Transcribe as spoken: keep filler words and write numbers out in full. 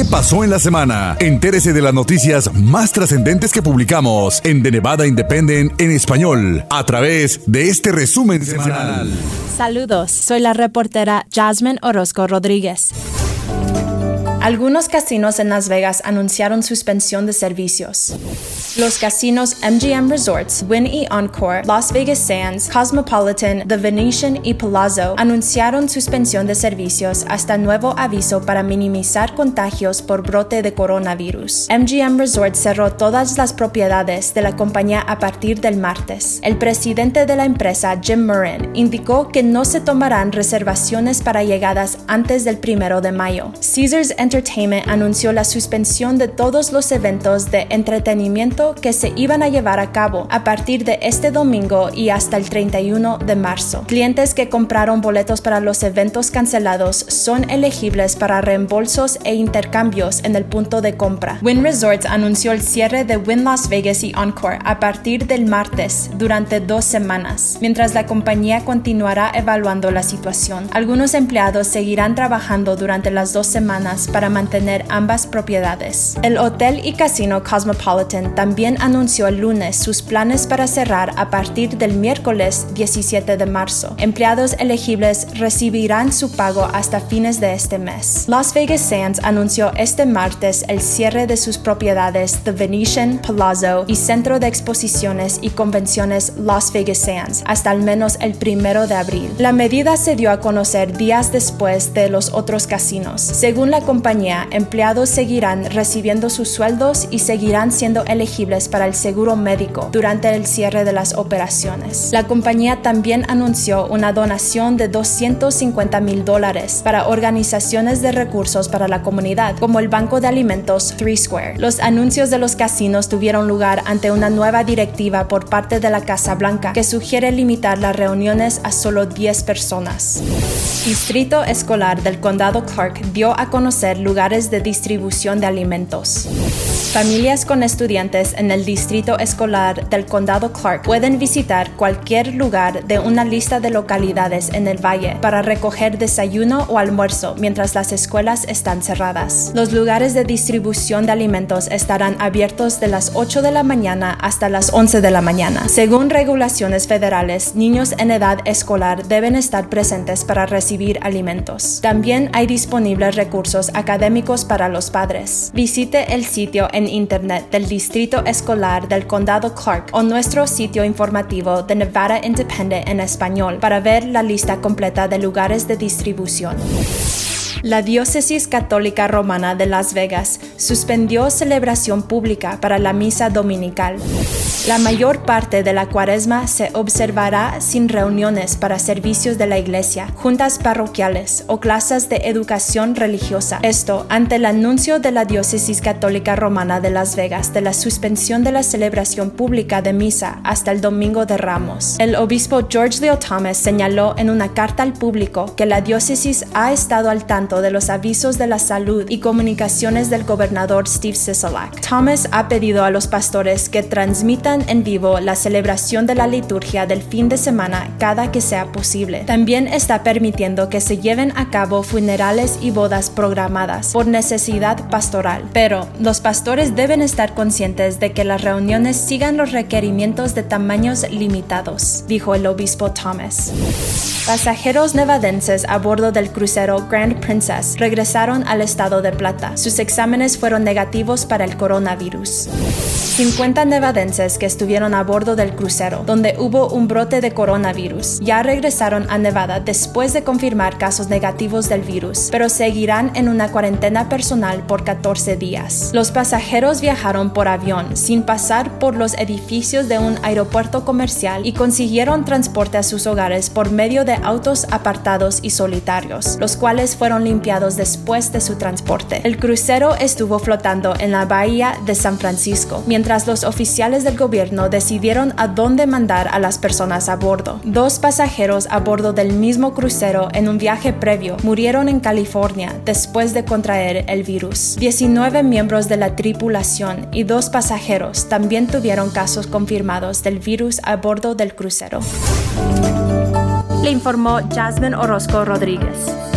¿Qué pasó en la semana? Entérese de las noticias más trascendentes que publicamos en The Nevada Independent en español a través de este resumen semanal. Saludos, soy la reportera Jasmine Orozco Rodríguez. Algunos casinos en Las Vegas anunciaron suspensión de servicios. Los casinos M G M Resorts, Wynn y Encore, Las Vegas Sands, Cosmopolitan, The Venetian y Palazzo anunciaron suspensión de servicios hasta nuevo aviso para minimizar contagios por brote de coronavirus. M G M Resorts cerró todas las propiedades de la compañía a partir del martes. El presidente de la empresa, Jim Murren, indicó que no se tomarán reservaciones para llegadas antes del primero de mayo. Caesars Entertainment anunció la suspensión de todos los eventos de entretenimiento que se iban a llevar a cabo a partir de este domingo y hasta el treinta y uno de marzo. Clientes que compraron boletos para los eventos cancelados son elegibles para reembolsos e intercambios en el punto de compra. Wynn Resorts anunció el cierre de Wynn Las Vegas y Encore a partir del martes durante dos semanas, mientras la compañía continuará evaluando la situación. Algunos empleados seguirán trabajando durante las dos semanas para mantener ambas propiedades. El hotel y casino Cosmopolitan también anunció el lunes sus planes para cerrar a partir del miércoles diecisiete de marzo. Empleados elegibles recibirán su pago hasta fines de este mes. Las Vegas Sands anunció este martes el cierre de sus propiedades The Venetian, Palazzo y Centro de Exposiciones y Convenciones Las Vegas Sands hasta al menos el primero de abril. La medida se dio a conocer días después de los otros casinos. Según la compañía, compañía, empleados seguirán recibiendo sus sueldos y seguirán siendo elegibles para el seguro médico durante el cierre de las operaciones. La compañía también anunció una donación de doscientos cincuenta mil dólares para organizaciones de recursos para la comunidad, como el banco de alimentos Three Square. Los anuncios de los casinos tuvieron lugar ante una nueva directiva por parte de la Casa Blanca que sugiere limitar las reuniones a solo diez personas. Distrito Escolar del Condado Clark dio a conocer lugares de distribución de alimentos. Familias con estudiantes en el Distrito Escolar del Condado Clark pueden visitar cualquier lugar de una lista de localidades en el valle para recoger desayuno o almuerzo mientras las escuelas están cerradas. Los lugares de distribución de alimentos estarán abiertos de las ocho de la mañana hasta las once de la mañana. Según regulaciones federales, niños en edad escolar deben estar presentes para recibir alimentos. También hay disponibles recursos académicos para los padres. Visite el sitio en internet del Distrito Escolar del Condado Clark o nuestro sitio informativo The Nevada Independent en español para ver la lista completa de lugares de distribución. La Diócesis Católica Romana de Las Vegas suspendió celebración pública para la misa dominical. La mayor parte de la cuaresma se observará sin reuniones para servicios de la iglesia, juntas parroquiales o clases de educación religiosa. Esto ante el anuncio de la Diócesis Católica Romana de Las Vegas de la suspensión de la celebración pública de misa hasta el Domingo de Ramos. El obispo George Leo Thomas señaló en una carta al público que la diócesis ha estado al tanto de los avisos de la salud y comunicaciones del gobernador Steve Sisolak. Thomas ha pedido a los pastores que transmitan en vivo la celebración de la liturgia del fin de semana cada que sea posible. También está permitiendo que se lleven a cabo funerales y bodas programadas por necesidad pastoral, pero los pastores deben estar conscientes de que las reuniones sigan los requerimientos de tamaños limitados, dijo el obispo Thomas. Pasajeros nevadenses a bordo del crucero Grand Princess regresaron al estado de Plata. Sus exámenes fueron negativos para el coronavirus. cincuenta nevadenses que estuvieron a bordo del crucero, donde hubo un brote de coronavirus, ya regresaron a Nevada después de confirmar casos negativos del virus, pero seguirán en una cuarentena personal por catorce días. Los pasajeros viajaron por avión, sin pasar por los edificios de un aeropuerto comercial y consiguieron transporte a sus hogares por medio de autos apartados y solitarios, los cuales fueron limpiados después de su transporte. El crucero estuvo flotando en la bahía de San Francisco, mientras los oficiales del gobierno decidieron a dónde mandar a las personas a bordo. Dos pasajeros a bordo del mismo crucero en un viaje previo murieron en California después de contraer el virus. diecinueve miembros de la tripulación y dos pasajeros también tuvieron casos confirmados del virus a bordo del crucero. Le informó Jasmine Orozco Rodríguez.